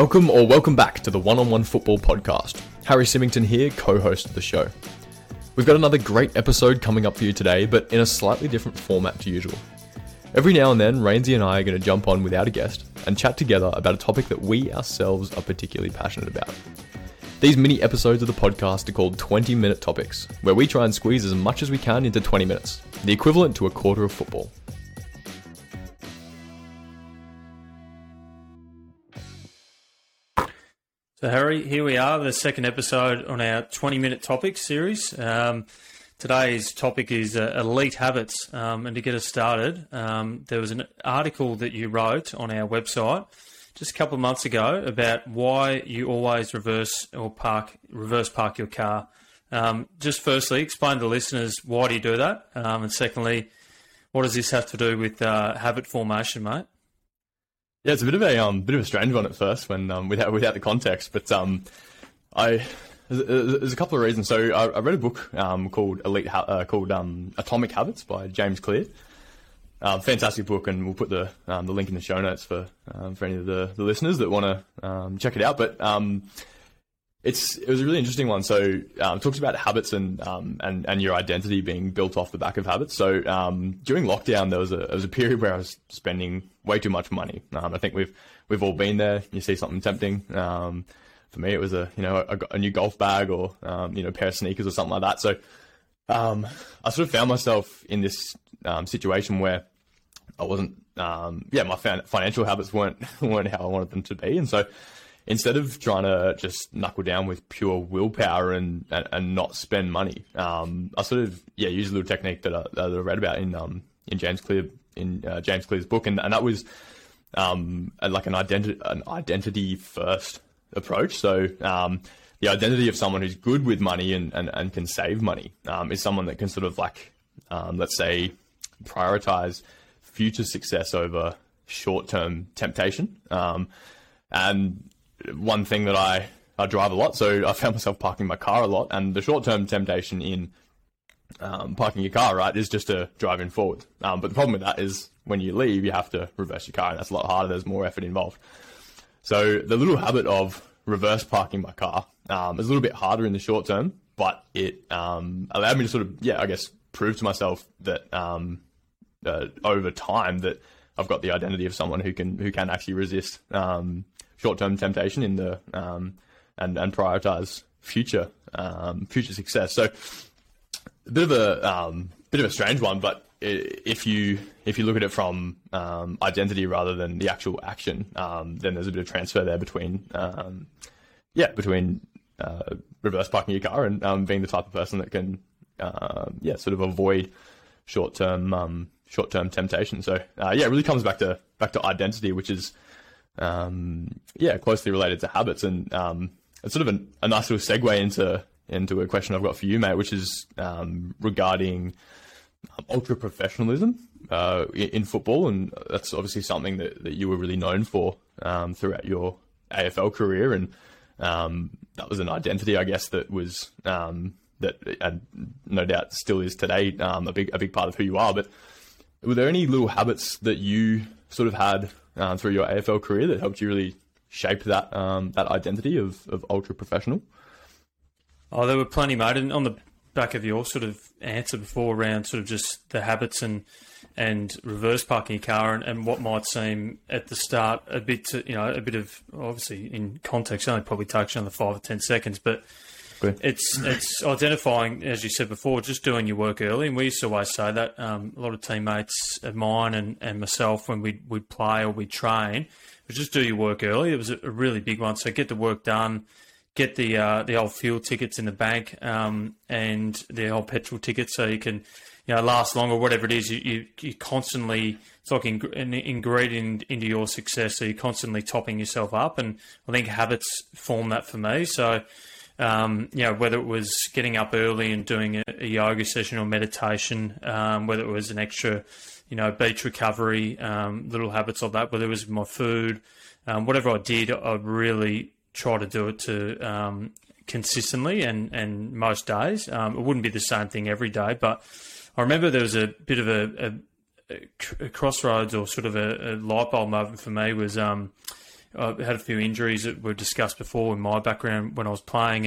Welcome back to the One-on-One Football Podcast. Harry Simington here, co-host of the show. We've got another great episode coming up for you today, but in a slightly different format to usual. Every now and then, Rainsy and I are going to jump on without a guest and chat together about a topic that we ourselves are particularly passionate about. These mini episodes of the podcast are called 20-minute topics, where we try and squeeze as much as we can into 20 minutes, the equivalent to a quarter of football. So Harry, here we are, the second episode on our 20-minute topics series. Today's topic is elite habits. And to get us started, there was an article that you wrote on our website just a couple of months ago about why you always reverse park your car. Just firstly, explain to the listeners, why do you do that? And secondly, what does this have to do with habit formation, mate? Yeah, it's a bit of a strange one at first, when without the context. But there's a couple of reasons. So I read a book called Atomic Habits by James Clear. Fantastic book, and we'll put the link in the show notes for any of the listeners that want to check it out. But it was a really interesting one. So it talks about habits and your identity being built off the back of habits. So during lockdown, there was a period where I was spending way too much money. I think we've all been there. You see something tempting. For me, it was a new golf bag or a pair of sneakers or something like that. So I sort of found myself in this situation where I wasn't. My financial habits weren't how I wanted them to be, and so, instead of trying to just knuckle down with pure willpower and not spend money, I sort of used a little technique that I read about in James Clear's book, and that was like an identity first approach. So the identity of someone who's good with money and can save money is someone that can sort of like let's say prioritize future success over short term temptation, and one thing that I drive a lot, so I found myself parking my car a lot, and the short-term temptation in parking your car, right, is just to drive in forward. But the problem with that is when you leave, you have to reverse your car, and that's a lot harder. There's more effort involved. So the little habit of reverse parking my car is a little bit harder in the short term, but it allowed me to sort of, prove to myself that over time that I've got the identity of someone who can actually resist short-term temptation in the and prioritize future success. So a bit of a strange one, but if you look at it from identity rather than the actual action, then there's a bit of transfer there between reverse parking your car and being the type of person that can sort of avoid short-term temptation. So it really comes back to identity, which is closely related to habits, and it's sort of a nice little segue into a question I've got for you, mate, which is regarding ultra professionalism in football, and that's obviously something that you were really known for throughout your AFL career, and that was an identity, I guess, that was that no doubt still is today a big part of who you are. But were there any little habits that you sort of had through your AFL career that helped you really shape that that identity of ultra professional? Oh, there were plenty, mate. And on the back of your sort of answer before around sort of just the habits and reverse parking your car and what might seem at the start a bit of obviously in context, I only probably touched on the 5 or 10 seconds, but good. It's identifying, as you said before, just doing your work early. And we used to always say that a lot of teammates of mine and myself, when we'd play or we'd train, was just do your work early. It was a really big one. So get the work done, get the old fuel tickets in the bank and the old petrol tickets, so you can last longer, whatever it is. You constantly, it's like an ingredient into your success. So you're constantly topping yourself up, and I think habits form that for me. So. Whether it was getting up early and doing a yoga session or meditation, whether it was an extra, beach recovery, little habits of that, whether it was my food, whatever I did, I really try to do it consistently and most days. It wouldn't be the same thing every day, but I remember there was a bit of a crossroads or sort of a light bulb moment for me was I had a few injuries that were discussed before in my background when I was playing,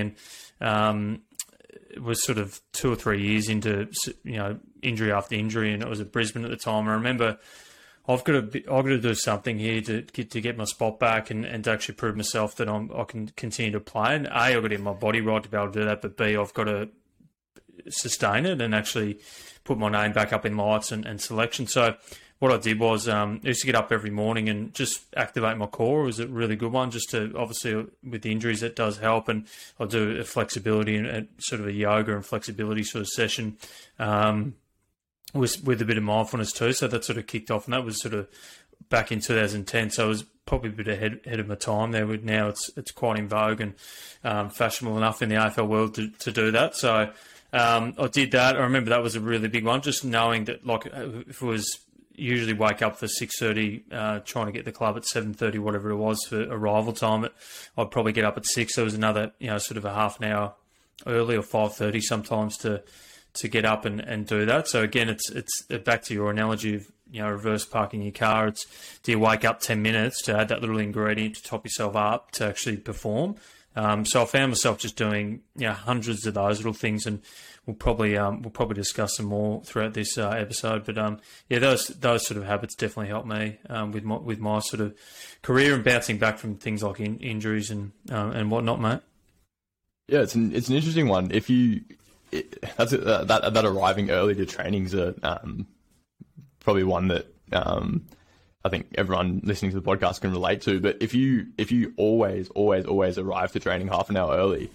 and it was sort of 2 or 3 years into, you know, injury after injury, and it was at Brisbane at the time. I remember I've got to do something here to get my spot back and to actually prove myself that I can continue to play. And A, I've got to get my body right to be able to do that, but B, I've got to sustain it and actually put my name back up in lights and selection. So what I did was I used to get up every morning and just activate my core. It was a really good one, just to, obviously with the injuries that does help, and I'll do a flexibility and sort of a yoga and flexibility sort of session with a bit of mindfulness too. So that sort of kicked off, and that was sort of back in 2010. So I was probably a bit ahead of my time there. But now it's quite in vogue and fashionable enough in the AFL world to do that. So I did that. I remember that was a really big one, just knowing that, like, if it was usually wake up for 6:30, trying to get the club at 7:30, whatever it was for arrival time, I'd probably get up at 6. There was another, you know, sort of a half an hour early, or 5:30 sometimes to get up and do that. So again, it's back to your analogy of, you know, reverse parking your car. It's, do you wake up 10 minutes to add that little ingredient to top yourself up to actually perform? So I found myself just doing, you know, hundreds of those little things, and we'll probably discuss some more throughout this episode. But yeah, those sort of habits definitely helped me with my sort of career and bouncing back from things like injuries and whatnot, mate. Yeah, it's an interesting one. If you that arriving early to trainings are probably one that I think everyone listening to the podcast can relate to. But if you always arrive to training half an hour early,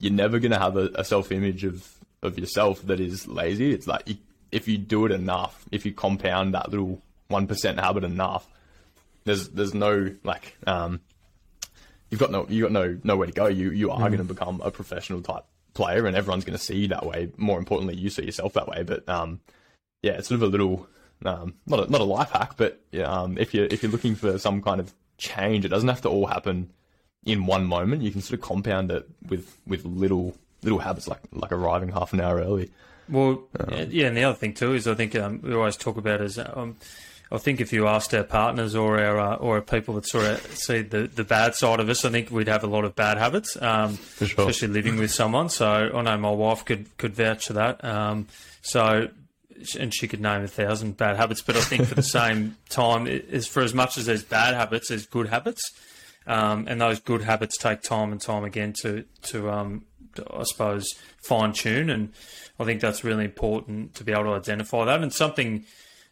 you're never going to have a self-image of yourself that is lazy. It's like, if you do it enough, if you compound that little 1% habit enough, there's no, like, you've got nowhere to go. You are going to become a professional type player, and everyone's going to see you that way. More importantly, you see yourself that way. But yeah, it's sort of a little, not a life hack, but if you're looking for some kind of change, it doesn't have to all happen in one moment. You can sort of compound it with little habits, like arriving half an hour early. Well, yeah, and the other thing too is, I think we always talk about is, I think if you asked our partners or our people that sort of see the bad side of us, I think we'd have a lot of bad habits, for sure, especially living with someone. So I know my wife could vouch for that. And she could name 1,000 bad habits, but I think for the same time, is for as much as there's bad habits, there's good habits, and those good habits take time and time again to I suppose, fine tune. And I think that's really important to be able to identify that, and something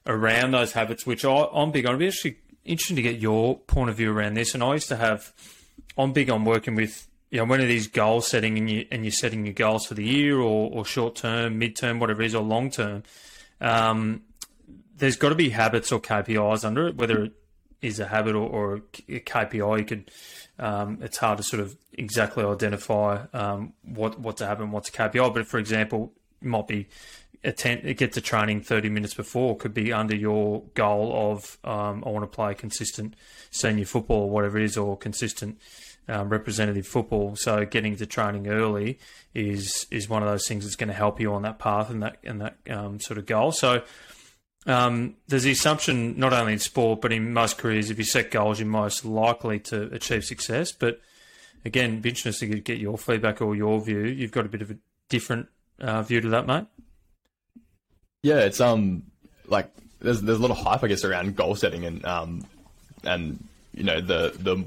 around those habits, which I'm big on. It'd be actually interesting to get your point of view around this. And I used to have, I'm big on working with, you know, one of these goal setting, and you're setting your goals for the year or short term, mid term, whatever it is, or long term. There's got to be habits or KPIs under it, whether it is a habit or a KPI. You could, it's hard to sort of exactly identify what's a habit and what's a KPI. But if, for example, it might be get to training 30 minutes before, could be under your goal of I want to play consistent senior football, or whatever it is, or consistent representative football. So getting to training early is one of those things that's going to help you on that path and that sort of goal. So there's the assumption, not only in sport but in most careers, if you set goals, you're most likely to achieve success. But again, it'd be interesting to get your feedback or your view. You've got a bit of a different view to that, mate. Yeah, it's like there's a lot of hype, I guess, around goal setting and. You know, the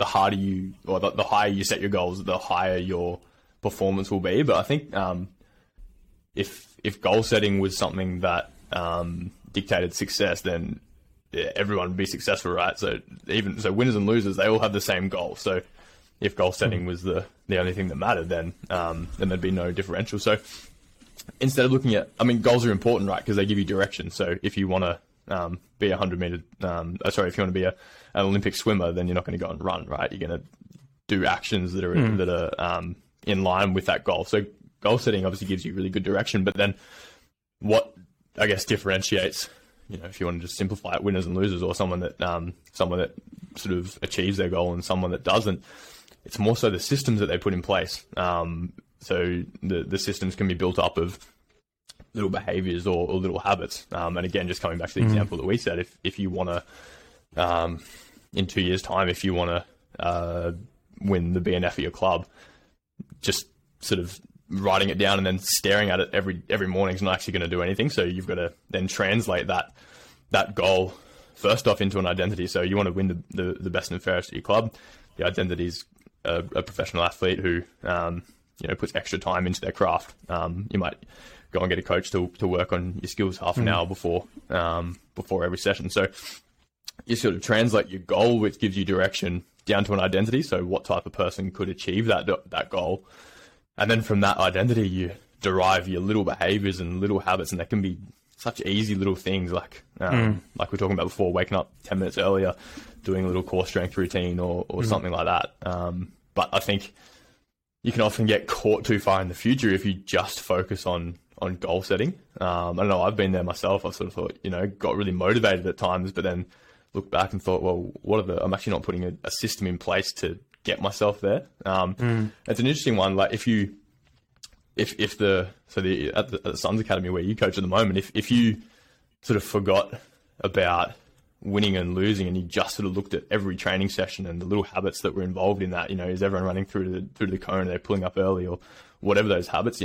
harder you, or the higher you set your goals, the higher your performance will be. But I think if goal setting was something that dictated success, then yeah, everyone would be successful, right? So even so, winners and losers, they all have the same goal. So if goal setting was the only thing that mattered, then there'd be no differential. So instead of looking at, I mean, goals are important, right? Because they give you direction. So if you want to be a 100-meter, if you want to be an Olympic swimmer, then you're not going to go and run, right? You're going to do actions that are in line with that goal. So goal setting obviously gives you really good direction, but then what, I guess, differentiates, you know, if you want to just simplify it, winners and losers, or someone that sort of achieves their goal and someone that doesn't, it's more so the systems that they put in place. So the systems can be built up of little behaviors or little habits. And again, just coming back to the example that we said, if you want to in 2 years' time if you want to win the B&F of your club. Just sort of writing it down and then staring at it every morning is not actually going to do anything. So you've got to then translate that goal first off into an identity. So you want to win the best and fairest at your club. The identity is a professional athlete who puts extra time into their craft. You might go and get a coach to work on your skills half an hour before every session. So you sort of translate your goal, which gives you direction, down to an identity. So what type of person could achieve that goal? And then from that identity, you derive your little behaviors and little habits, and they can be such easy little things like we were talking about before, waking up 10 minutes earlier, doing a little core strength routine or something like that. But I think you can often get caught too far in the future if you just focus on goal setting. I know I've been there myself. I sort of thought, got really motivated at times, but then looked back and thought, well, I'm actually not putting a system in place to get myself there. It's an interesting one. Like at the Suns Academy where you coach at the moment, if you sort of forgot about winning and losing and you just sort of looked at every training session and the little habits that were involved in that, is everyone running through the cone, they're pulling up early or whatever those habits,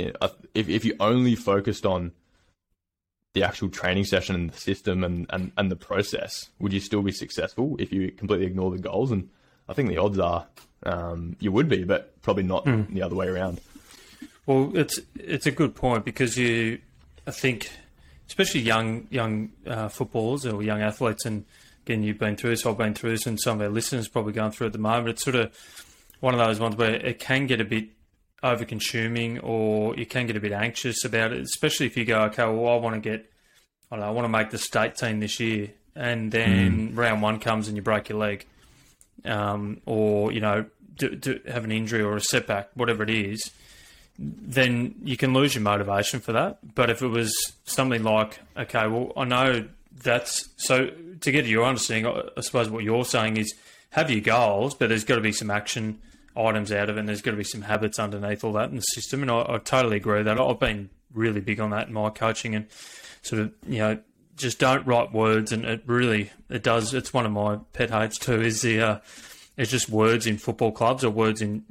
if you only focused on the actual training session and the system and the process, would you still be successful if you completely ignore the goals? And I think the odds are you would be, but probably not the other way around. Well, it's a good point because I think, especially young footballers or young athletes, and again, you've been through this, I've been through this, and some of our listeners probably going through at the moment. It's sort of one of those ones where it can get a bit over-consuming, or you can get a bit anxious about it, especially if you go, okay, well, I want to make the state team this year, and then round one comes and you break your leg, or have an injury or a setback, whatever it is. Then you can lose your motivation for that. But if it was something like, okay, well, I know that's... So to get to your understanding, I suppose what you're saying is have your goals, but there's got to be some action items out of it, and there's got to be some habits underneath all that in the system. And I totally agree with that. I've been really big on that in my coaching, and sort of, just don't write words. And it really, it does, it's one of my pet hates too, is it's just words in football clubs or words in,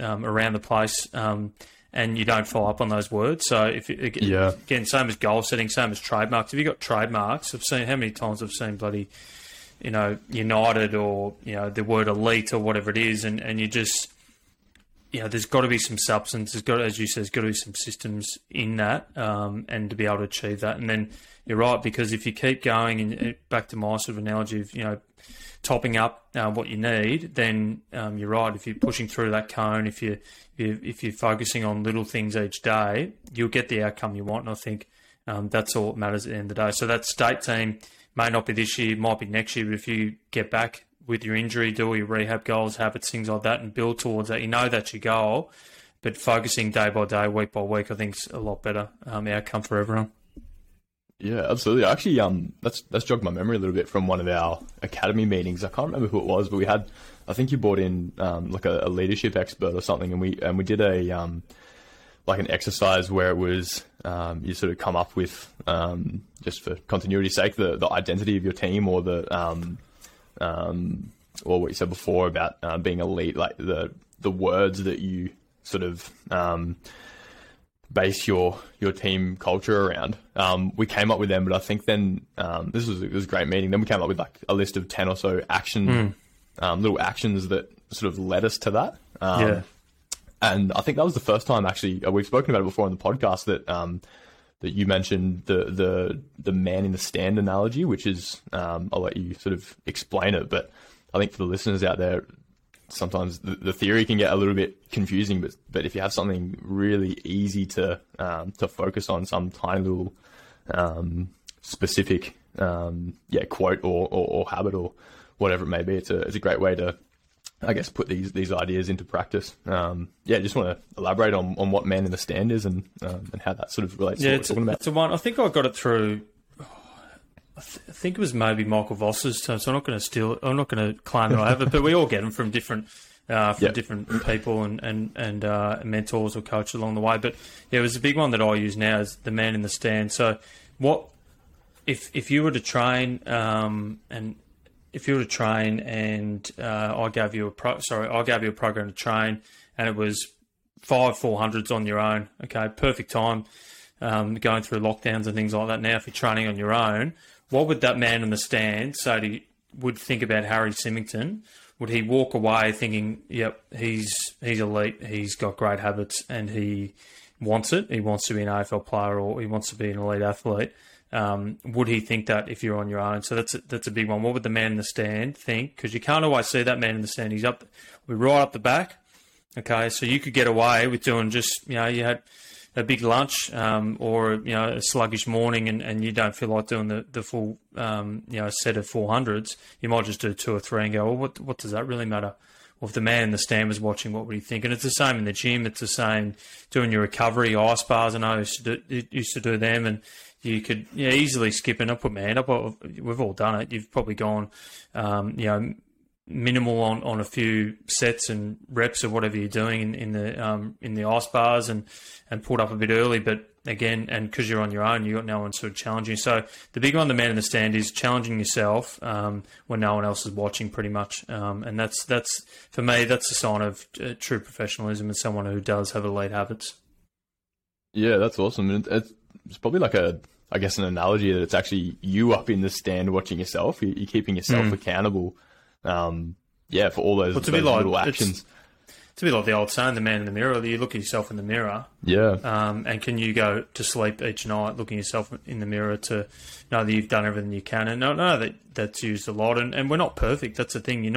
around the place. And you don't follow up on those words. So again, same as goal setting, same as trademarks. If you've got trademarks, I've seen how many times I've seen bloody, United or, the word elite or whatever it is. And you just, there's got to be some substance. As you said, there's got to be some systems in that, and to be able to achieve that. And then you're right, because if you keep going, and back to my sort of analogy of, topping up what you need, then you're right. If you're pushing through that cone, if you're focusing on little things each day, you'll get the outcome you want. And I think that's all that matters at the end of the day. So that state team may not be this year, might be next year, but if you get back with your injury, do all your rehab goals, habits, things like that, and build towards that, that's your goal. But focusing day by day, week by week, I think is a lot better outcome for everyone. Yeah, absolutely. Actually, that's jogged my memory a little bit from one of our academy meetings. I can't remember who it was, but we had, I think you brought in a leadership expert or something, and we did a an exercise where it was you sort of come up with just for continuity's sake the identity of your team, or the or what you said before about being elite, like the words that you sort of base your team culture around. We came up with them, but I think then this was a great meeting. Then we came up with like a list of 10 or so little actions that sort of led us to that. And I think that was the first time, actually, we've spoken about it before on the podcast, that that you mentioned the man in the stand analogy, which is I'll let you sort of explain it, but I think for the listeners out there, sometimes the theory can get a little bit confusing, but if you have something really easy to focus on, some tiny little specific quote or habit or whatever it may be, it's a great way to, I guess, put these ideas into practice. Just want to elaborate on what man in the stand is and how that sort of relates to what we're talking about. It's a one. I think I got it through. I think it was maybe Michael Voss's term, so I'm not going to claim that I have it, but we all get them from different different people and mentors or coaches along the way. But it was a big one that I use now, is the man in the stand. So what if you were to train if you were to train and I gave you a program to train, and it was 5 400s on your own. Okay, perfect time. Going through lockdowns and things like that now, if you're training on your own, what would that man in the stand say to you, would think about Harry Simington? Would he walk away thinking, yep, he's elite, he's got great habits, and he wants it, he wants to be an AFL player, or he wants to be an elite athlete? Would he think that if you're on your own? So that's a big one. What would the man in the stand think? Because you can't always see that man in the stand. He's up, we're right up the back. Okay, so you could get away with doing just, you know, you had a big lunch or, you know, a sluggish morning and you don't feel like doing the full, you know, set of 400s, you might just do 2 or 3 and go, well, what does that really matter? Well, if the man in the stand was watching, what would he think? And it's the same in the gym. It's the same doing your recovery, ice bars, and I used to do them, and you could easily skip and put my hand up. We've all done it. You've probably gone, you know, minimal on a few sets and reps or whatever you're doing in the ice bars and pulled up a bit early. But again, and because you're on your own, you've got no one sort of challenging you. So the big one, the man in the stand, is challenging yourself when no one else is watching, pretty much. And that's for me, that's a sign of true professionalism and someone who does have elite habits. Yeah, that's awesome. And it's probably like an analogy that it's actually you up in the stand watching yourself. You're keeping yourself accountable. For all those little actions. It's a bit like the old saying, the man in the mirror. You look at yourself in the mirror. Yeah. And can you go to sleep each night looking yourself in the mirror to know that you've done everything you can? And that's used a lot. And we're not perfect. That's the thing. You're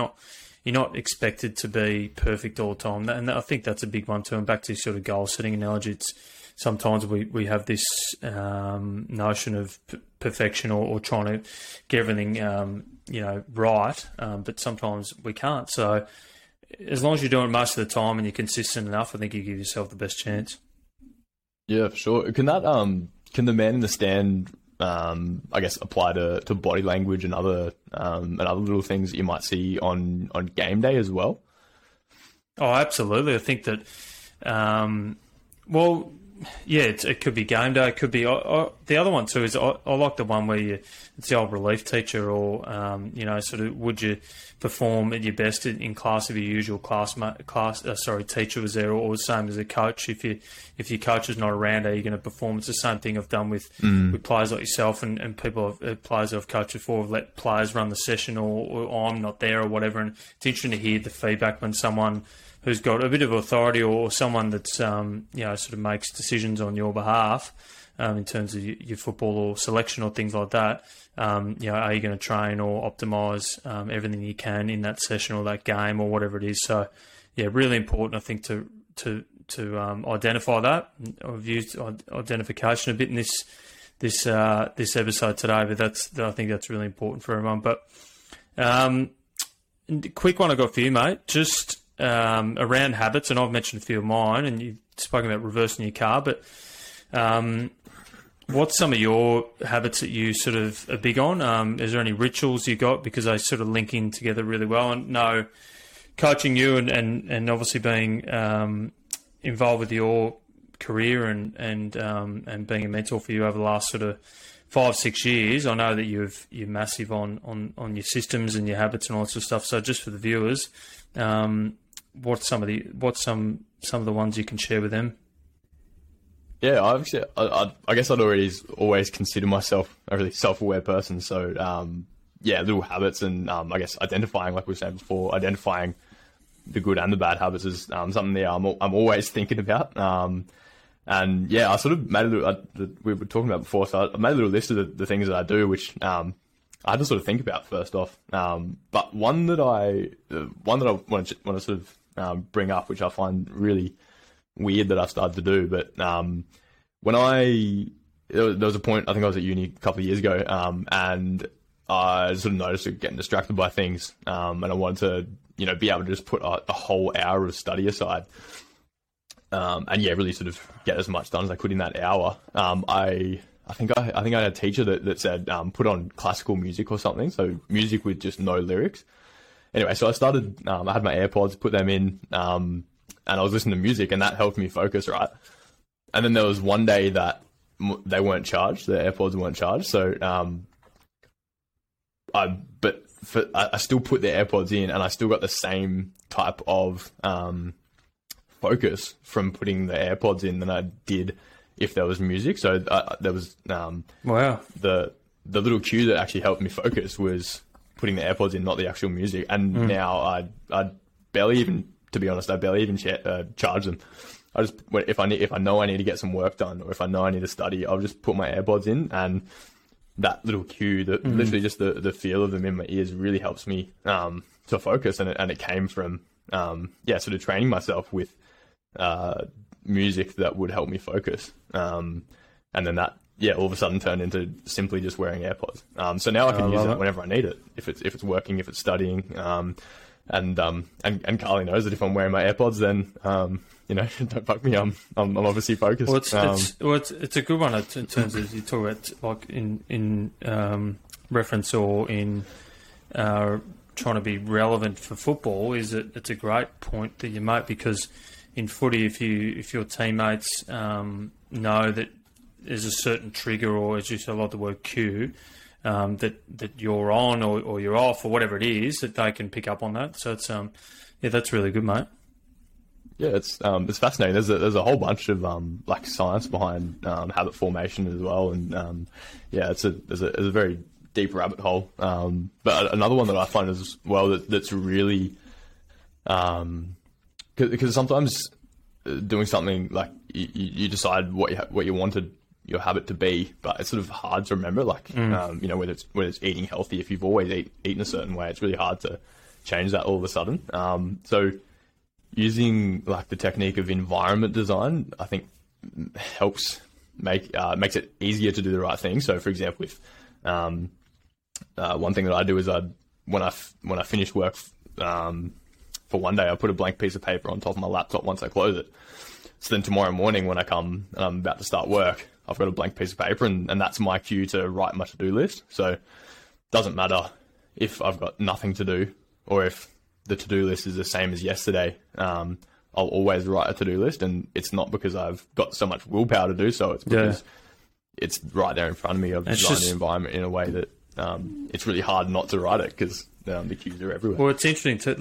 not expected to be perfect all the time. And I think that's a big one too. And back to your sort of goal setting analogy, it's sometimes we have this notion of perfection or trying to get everything right, but sometimes we can't. So as long as you're doing most of the time and you're consistent enough, I think you give yourself the best chance. Yeah, for sure. Can that can the man in the stand apply to body language and other little things that you might see on game day as well? Oh, absolutely. I think that it could be game day. It could be the other one too. Is I like the one where it's the old relief teacher, or would you perform at your best in class if your usual teacher was there, or the same as a coach. If your coach is not around, are you going to perform? It's the same thing I've done with players like yourself and players I've coached before. I've let players run the session, or I'm not there, or whatever. And it's interesting to hear the feedback when someone who's got a bit of authority, or someone that's makes decisions on your behalf in terms of your football or selection or things like that. Are you going to train or optimise everything you can in that session or that game or whatever it is? So, yeah, really important, I think, to identify that. I've used identification a bit in this episode today, but I think that's really important for everyone. But quick one I got for you, mate. Just around habits, and I've mentioned a few of mine, and you've spoken about reversing your car, but what's some of your habits that you sort of are big on? Is there any rituals you got? Because they sort of link in together really well. And no, coaching you and obviously being involved with your career and being a mentor for you over the last sort of 5-6 years, I know that you're massive on your systems and your habits and all that sort of stuff. So just for the viewers, what's some of the ones you can share with them? Yeah, I guess I'd always consider myself a really self-aware person. So, little habits and, identifying, like we were saying before, identifying the good and the bad habits is something that I'm always thinking about. I sort of made we were talking about before, so I made a little list of the things that I do, which I had to sort of think about first off. But one that I want to sort of bring up, which I find really weird that I've started to do, but there was a point, I think I was at uni a couple of years ago, and I sort of noticed it getting distracted by things, and I wanted to, be able to just put a whole hour of study aside, really sort of get as much done as I could in that hour. I think I had a teacher that said put on classical music or something, so music with just no lyrics. Anyway, so I started, I had my AirPods, put them in, and I was listening to music, and that helped me focus, right? And then there was one day that they weren't charged, the AirPods weren't charged. So, but I still put the AirPods in, and I still got the same type of focus from putting the AirPods in than I did if there was music. So there was the little cue that actually helped me focus was putting the AirPods in, not the actual music. And now I barely even, to be honest, I barely even charge them. I just, if I know I need to get some work done, or if I know I need to study, I'll just put my AirPods in, and that little cue, that literally just the feel of them in my ears really helps me to focus. And it came from sort of training myself with music that would help me focus, and then that all of a sudden turned into simply just wearing AirPods. So now I can use it whenever I need it, if it's working, if it's studying. And Carly knows that if I'm wearing my AirPods, then don't fuck me. I'm obviously focused. Well, it's a good one in terms of you talk about like in reference or in trying to be relevant for football. It's a great point that you make, because in footy, if your teammates know that there's a certain trigger, or as you said, I love the word cue. That you're on or you're off or whatever it is, that they can pick up on that. So it's that's really good, mate. Yeah, it's fascinating. There's a whole bunch of science behind habit formation as well, and it's a very deep rabbit hole. But another one that I find as well that's really because sometimes doing something like you decide what you wanted your habit to be, but it's sort of hard to remember, whether it's eating healthy. If you've always eaten a certain way, it's really hard to change that all of a sudden. So using like the technique of environment design, I think helps makes it easier to do the right thing. So for example, if one thing that I do is when I finish work for one day, I put a blank piece of paper on top of my laptop once I close it. So then tomorrow morning when I come and I'm about to start work, I've got a blank piece of paper, and that's my cue to write my to-do list. So it doesn't matter if I've got nothing to do or if the to-do list is the same as yesterday. I'll always write a to-do list, and it's not because I've got so much willpower to do so. It's because it's right there in front of me. I've designed the environment in a way that it's really hard not to write it because the cues are everywhere. Well, it's interesting to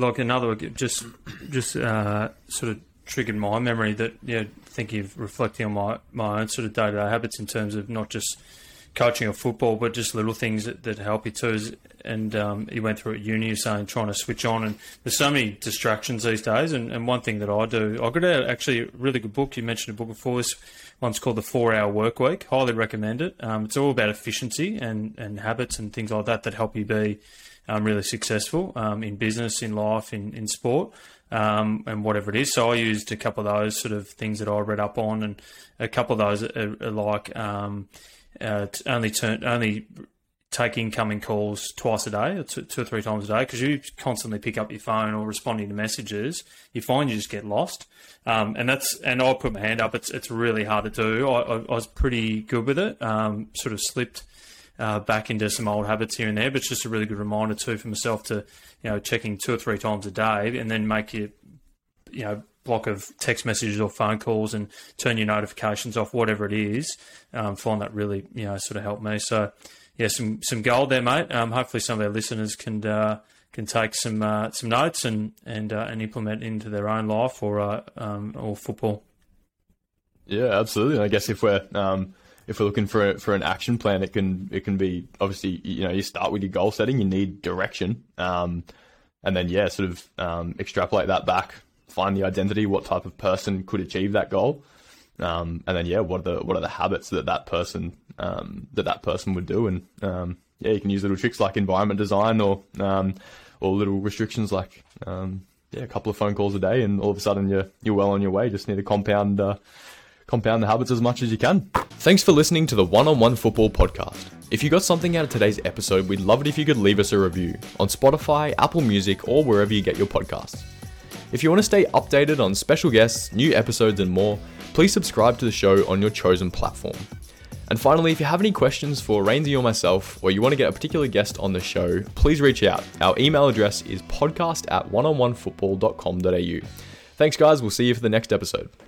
sort of triggered my memory that I think you've reflecting on my own sort of day to day habits in terms of not just coaching or football, but just little things that help you too. And you went through at uni, you're saying trying to switch on, and there's so many distractions these days. And one thing that I do, I got out actually a really good book. You mentioned a book before. This one's called The 4-Hour Workweek. Highly recommend it. It's all about efficiency and habits and things like that help you be really successful in business, in life, in sport. And whatever it is. So I used a couple of those sort of things that I read up on, and a couple of those are like only take incoming calls twice a day, or two or three times a day, because you constantly pick up your phone or responding to messages. You find you just get lost, and I put my hand up. It's really hard to do. I was pretty good with it. Sort of slipped back into some old habits here and there, but it's just a really good reminder too for myself to, checking two or three times a day, and then make your, block of text messages or phone calls, and turn your notifications off, whatever it is. Find that really, sort of helped me. So, some gold there, mate. Hopefully some of our listeners can take some notes and implement into their own life or football. Yeah, absolutely. And I guess if we're looking for an action plan, it can be obviously, you start with your goal setting, you need direction. And then, extrapolate that back, find the identity, what type of person could achieve that goal. And then, what are the habits that person, that person would do? And, you can use little tricks like environment design or little restrictions like, a couple of phone calls a day, and all of a sudden you're well on your way. Just need to compound the habits as much as you can. Thanks for listening to the One-on-One Football Podcast. If you got something out of today's episode, we'd love it if you could leave us a review on Spotify, Apple Music, or wherever you get your podcasts. If you want to stay updated on special guests, new episodes, and more, please subscribe to the show on your chosen platform. And finally, if you have any questions for Rainsy or myself, or you want to get a particular guest on the show, please reach out. Our email address is podcast@oneononefootball.com.au. Thanks, guys. We'll see you for the next episode.